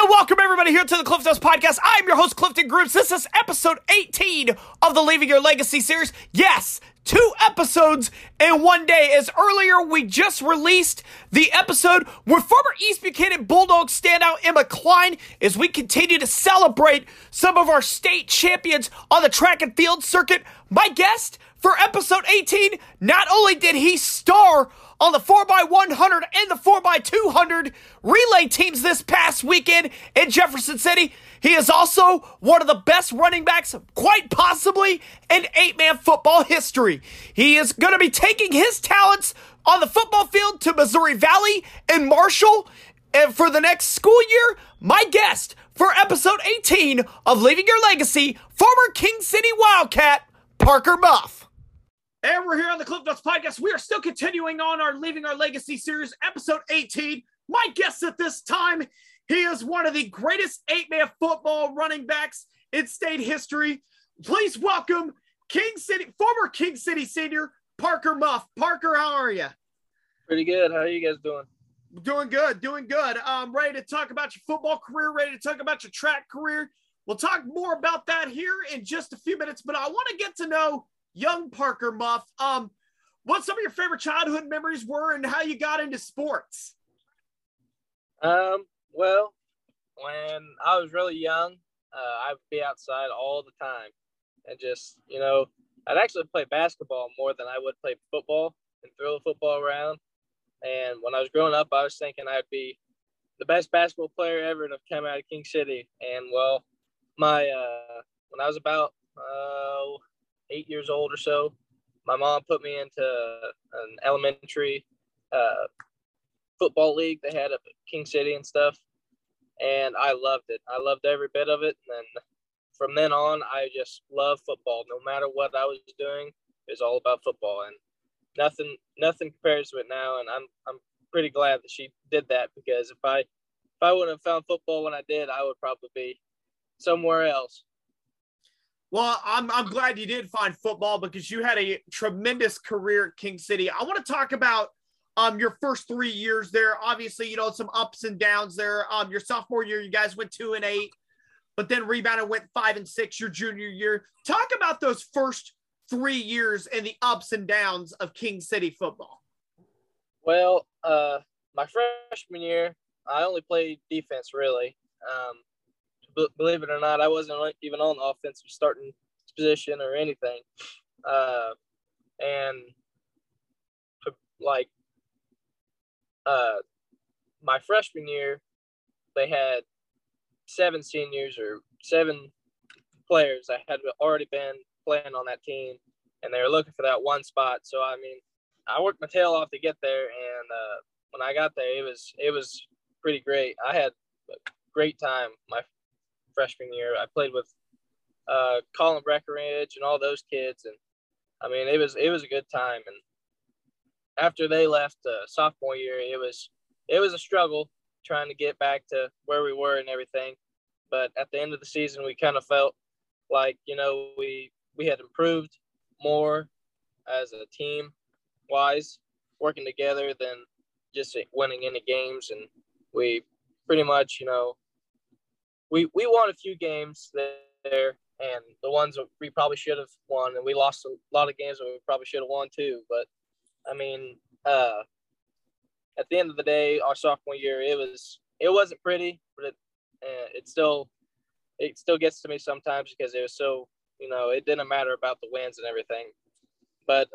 And welcome everybody here to the Cliff Notes Podcast. I'm your host, Clifton Grooms. This is episode 18 of the Leaving Your Legacy series. Yes, 2 episodes in one day. As earlier, we just released the episode with former East Buchanan Bulldog standout Emma Klein as we continue to celebrate some of our state champions on the track and field circuit. My guest for episode 18, not only did he star on the 4x100 and the 4x200 relay teams this past weekend in Jefferson City, he is also one of the best running backs, quite possibly, in 8-man football history. He is going to be taking his talents on the football field to Missouri Valley and Marshall. And for the next school year, my guest for episode 18 of Leaving Your Legacy, former King City Wildcat, Parker Muff. And we're here on the Cliff Notes Podcast. We are still continuing on our Leaving Our Legacy series, episode 18. My guest at this time, he is one of the greatest 8-man football running backs in state history. Please welcome King City, former King City senior, Parker Muff. Parker, how are you? Pretty good. How are you guys doing? Doing good. I'm ready to talk about your football career, ready to talk about your track career. We'll talk more about that here in just a few minutes, but I want to get to know young Parker Muff. What some of your favorite childhood memories were and how you got into sports. Well, when I was really young, I'd be outside all the time and just, I'd actually play basketball more than I would play football and throw the football around. And when I was growing up, I was thinking I'd be the best basketball player ever to come out of King City. And well, when I was about 8 years old or so, my mom put me into an elementary football league they had up at King City and stuff, and I loved it. I loved every bit of it, and then from then on, I just loved football. No matter what I was doing, it was all about football, and nothing compares to it now, and I'm pretty glad that she did that, because if I wouldn't have found football when I did, I would probably be somewhere else. Well, I'm glad you did find football, because you had a tremendous career at King City. I want to talk about your first 3 years there. Obviously, some ups and downs there. Your sophomore year, you guys went 2-8, but then rebounded, went 5-6 your junior year. Talk about those first 3 years and the ups and downs of King City football. Well, my freshman year, I only played defense, really. Believe it or not, I wasn't even on the offensive starting position or anything. My freshman year, they had 7 seniors or 7 players that had already been playing on that team, and they were looking for that one spot. So, I worked my tail off to get there, and when I got there, it was pretty great. I had a great time. My freshman year, I played with Colin Breckenridge and all those kids, and it was a good time. And after they left sophomore year, it was a struggle trying to get back to where we were and everything. But at the end of the season, we kind of felt like we had improved more as a team wise, working together, than just winning any games. And we pretty much we won a few games there, and the ones that we probably should have won, and we lost a lot of games that we probably should have won too. But, at the end of the day, our sophomore year, it wasn't pretty, but it still gets to me sometimes, because it was so, it didn't matter about the wins and everything. But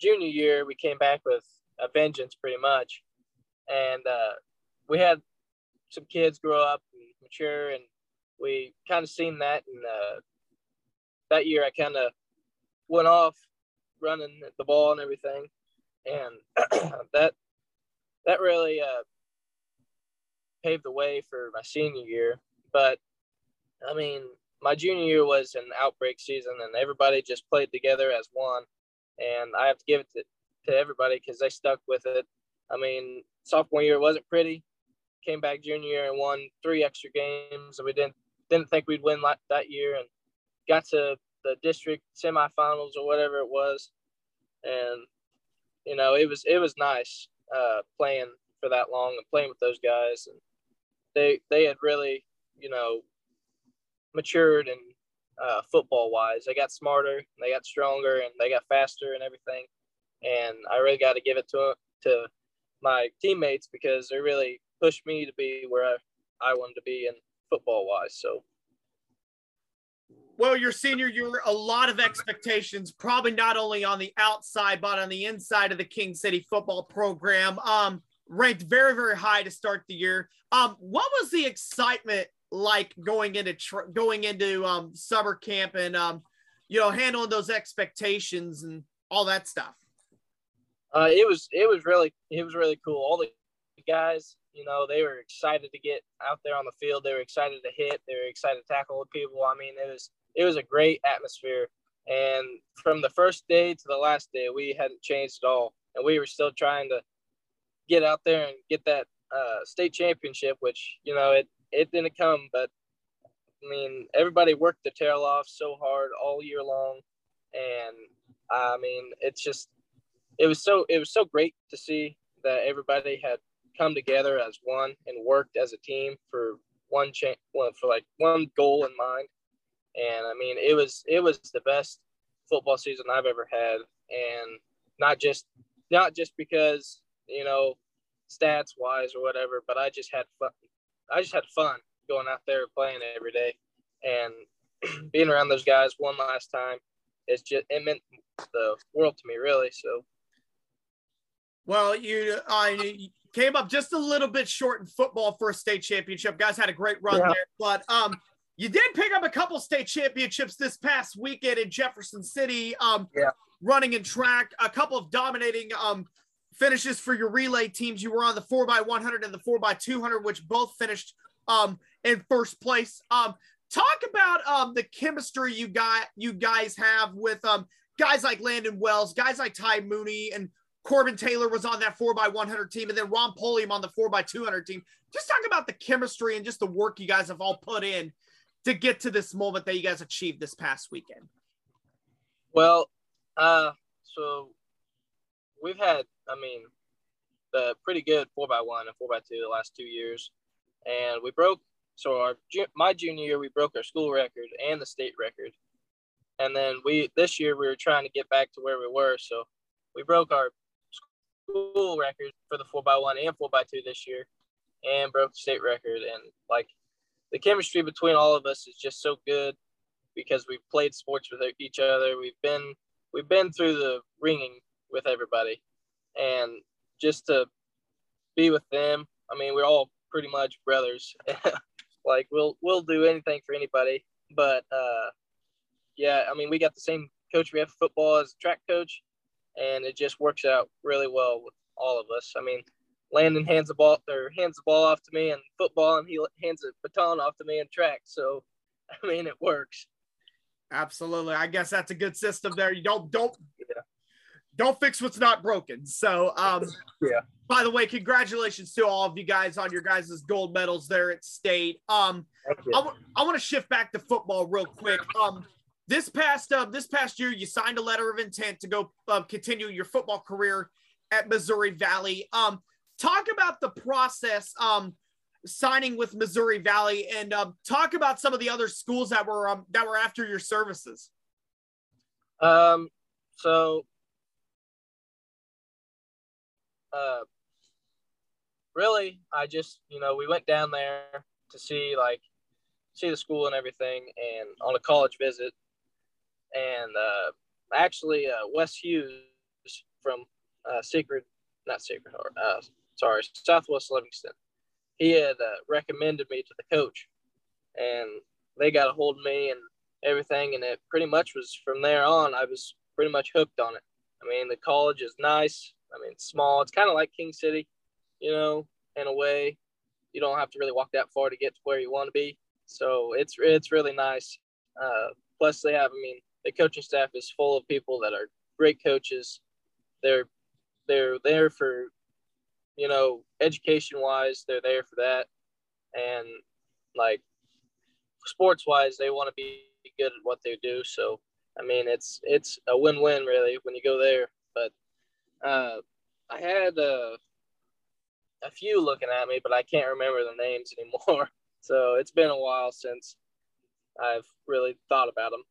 junior year, we came back with a vengeance pretty much, and we had some kids grow up and mature, and we kind of seen that. And that year I kind of went off running at the ball and everything. And that really paved the way for my senior year. But my junior year was an outbreak season, and everybody just played together as one. And I have to give it to everybody, because they stuck with it. Sophomore year wasn't pretty. Came back junior year and won 3 extra games that we didn't think we'd win that year, and got to the district semifinals or whatever it was. And it was nice playing for that long and playing with those guys. And they had really, matured and football wise. They got smarter, and they got stronger, and they got faster and everything. And I really got to give it to my teammates because they really pushed me to be where I wanted to be in football wise. So. Well, your senior year, a lot of expectations, probably not only on the outside, but on the inside of the King City football program, ranked very, very high to start the year. What was the excitement like going into summer camp and, handling those expectations and all that stuff? It was really cool. All the guys, they were excited to get out there on the field. They were excited to hit. They were excited to tackle people. I mean, it was a great atmosphere. And from the first day to the last day, we hadn't changed at all. And we were still trying to get out there and get that state championship, which, it didn't come. But, I mean, everybody worked their tail off so hard all year long. And, I mean, it's just – it was so great to see that everybody had come together as one and worked as a team for one goal in mind. And I mean, it was the best football season I've ever had. And not just because, stats wise or whatever, but I just had fun. I just had fun going out there playing every day and being around those guys one last time. It meant the world to me, really. So. Well, you came up just a little bit short in football for a state championship. Guys had a great run there, but you did pick up a couple state championships this past weekend in Jefferson City, running in track, a couple of dominating finishes for your relay teams. You were on the 4x100 and the 4x200, which both finished in first place. Talk about the chemistry you guys have with guys like Landon Wells, guys like Ty Mooney, and Corbin Taylor was on that 4x100 team, and then Ron Pulliam on the 4x200 team. Just talk about the chemistry and just the work you guys have all put in to get to this moment that you guys achieved this past weekend. Well, so we've had, the pretty good 4x1 and 4x2 the last 2 years. And we broke, so my junior year, we broke our school record and the state record. And then this year we were trying to get back to where we were. So we broke our school record for the 4x1 and 4x2 this year and broke the state record. And the chemistry between all of us is just so good because we've played sports with each other. We've been through the ringing with everybody, and just to be with them. I mean, we're all pretty much brothers. We'll do anything for anybody, but we got the same coach we have for football as a track coach, and it just works out really well with all of us. I mean, Landon hands the ball off to me in football, and he hands the baton off to me in track. So, it works. Absolutely. I guess that's a good system there. You don't fix what's not broken. So, By the way, congratulations to all of you guys on your guys' gold medals there at state. I want to shift back to football real quick. This past year, you signed a letter of intent to go continue your football career at Missouri Valley. Talk about the process signing with Missouri Valley, and talk about some of the other schools that were after your services. Really, I just we went down there to see the school and everything, and on a college visit, and Wes Hughes from Southwest Livingston. He had recommended me to the coach, and they got a hold of me and everything. And it pretty much was from there on, I was pretty much hooked on it. The college is nice. It's small. It's kind of like King City, in a way. You don't have to really walk that far to get to where you want to be. So it's really nice. Plus they have, the coaching staff is full of people that are great coaches. They're there for, education-wise, they're there for that. And, sports-wise, they want to be good at what they do. So, it's a win-win, really, when you go there. But I had a few looking at me, but I can't remember the names anymore. So it's been a while since I've really thought about them.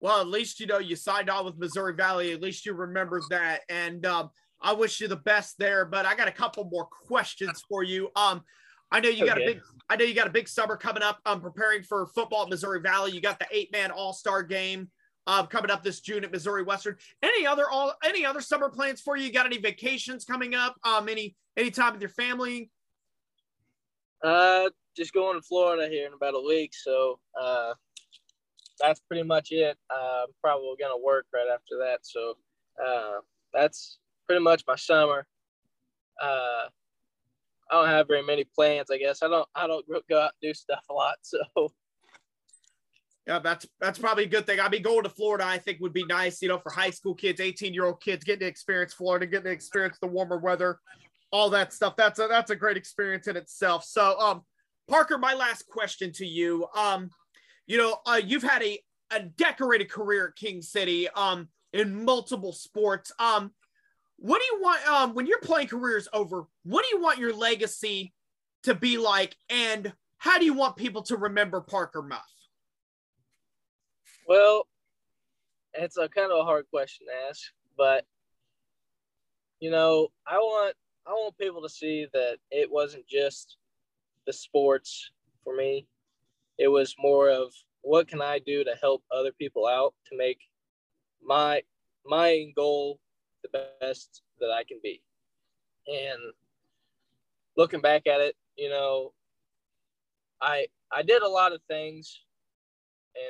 Well, at least, you know, you signed on with Missouri Valley. At least you remembered that. And I wish you the best there, but I got a couple more questions for you. I know you got a big summer coming up. I'm preparing for football at Missouri Valley. You got the 8-man all-star game coming up this June at Missouri Western. Any other summer plans for you? You got any vacations coming up? Any time with your family? Just going to Florida here in about a week. So that's pretty much it. I'm probably going to work right after that. So that's pretty much my summer. I don't have very many plans, I guess. I don't go out and do stuff a lot, so. Yeah, that's probably a good thing. I mean, going to Florida, I think, would be nice, you know, for high school kids, 18-year-old kids, getting to experience Florida, getting to experience the warmer weather, all that stuff. That's a great experience in itself. So, Parker, my last question to you. You know, you've had a decorated career at King City in multiple sports. What do you want when your playing career is over? What do you want your legacy to be like, and how do you want people to remember Parker Muff? Well, it's a kind of a hard question to ask, but you know, I want people to see that it wasn't just the sports for me. It was more of what can I do to help other people out to make my end goal the best that I can be. And looking back at it, you know, I did a lot of things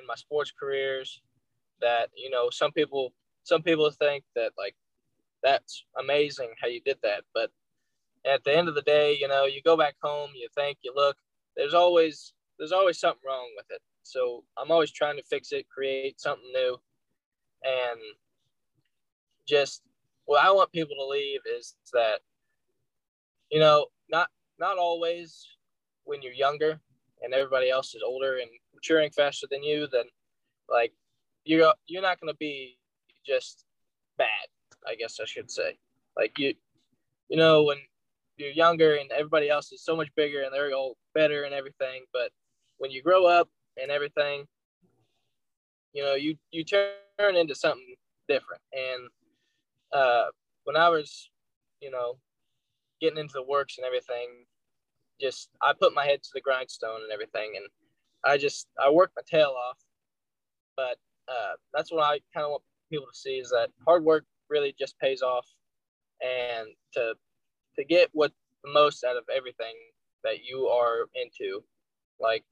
in my sports careers that, you know, some people think that, like, that's amazing how you did that. But at the end of the day, you know, you go back home, you think, you look, there's always something wrong with it. So I'm always trying to fix it, create something new. And just what I want people to leave is that, you know, not always when you're younger and everybody else is older and maturing faster than you, then, like, you're not going to be just bad, I guess I should say. Like, you know, when you're younger and everybody else is so much bigger and they're all better and everything, but when you grow up and everything, you know, you turn into something different. And when I was, you know, getting into the works and everything, just I put my head to the grindstone and everything, and I worked my tail off. But that's what I kind of want people to see, is that hard work really just pays off, and to get what the most out of everything that you are into. Like,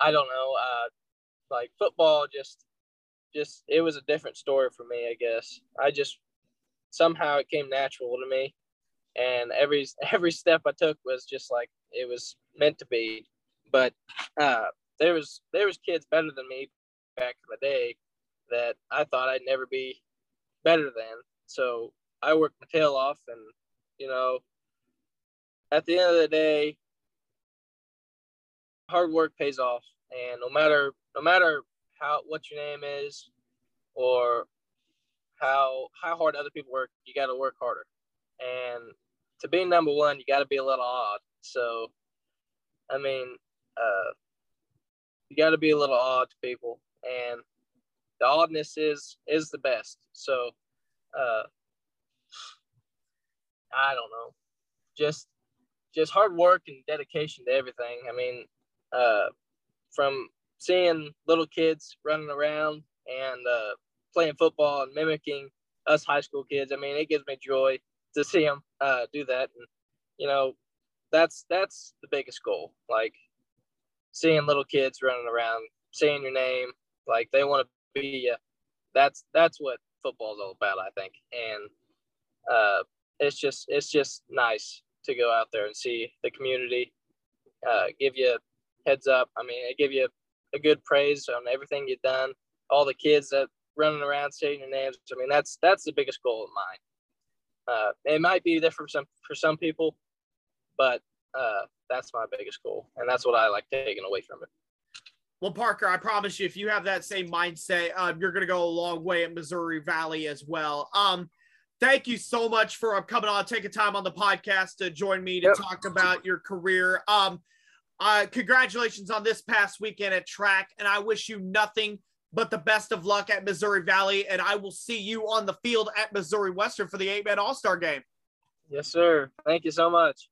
I don't know, like football, just it was a different story for me, I guess. I just somehow it came natural to me, and every step I took was just like it was meant to be. But there was kids better than me back in the day that I thought I'd never be better than. So I worked my tail off, and, you know, at the end of the day, hard work pays off. And no matter what your name is or how hard other people work, you got to work harder. And to be number one, you got to be a little odd. So, I mean, you got to be a little odd to people, and the oddness is the best. So, I don't know, just hard work and dedication to everything. I mean, from seeing little kids running around and playing football and mimicking us high school kids, I mean, it gives me joy to see them do that. And, you know, that's the biggest goal. Like, seeing little kids running around, saying your name, like they want to be you. That's what football's all about, I think. And it's just nice to go out there and see the community give you heads up. I mean, it give you a good praise on everything you've done. All the kids that running around saying your names. I mean, that's the biggest goal of mine. It might be different for some people, but that's my biggest goal, and that's what I like taking away from it. Well, Parker, I promise you, if you have that same mindset, you're going to go a long way at Missouri Valley as well. thank you so much for coming on, taking time on the podcast to join me to talk about your career. Congratulations on this past weekend at track, and I wish you nothing but the best of luck at Missouri Valley, and I will see you on the field at Missouri Western for the 8-man All-Star game. Yes, sir. Thank you so much.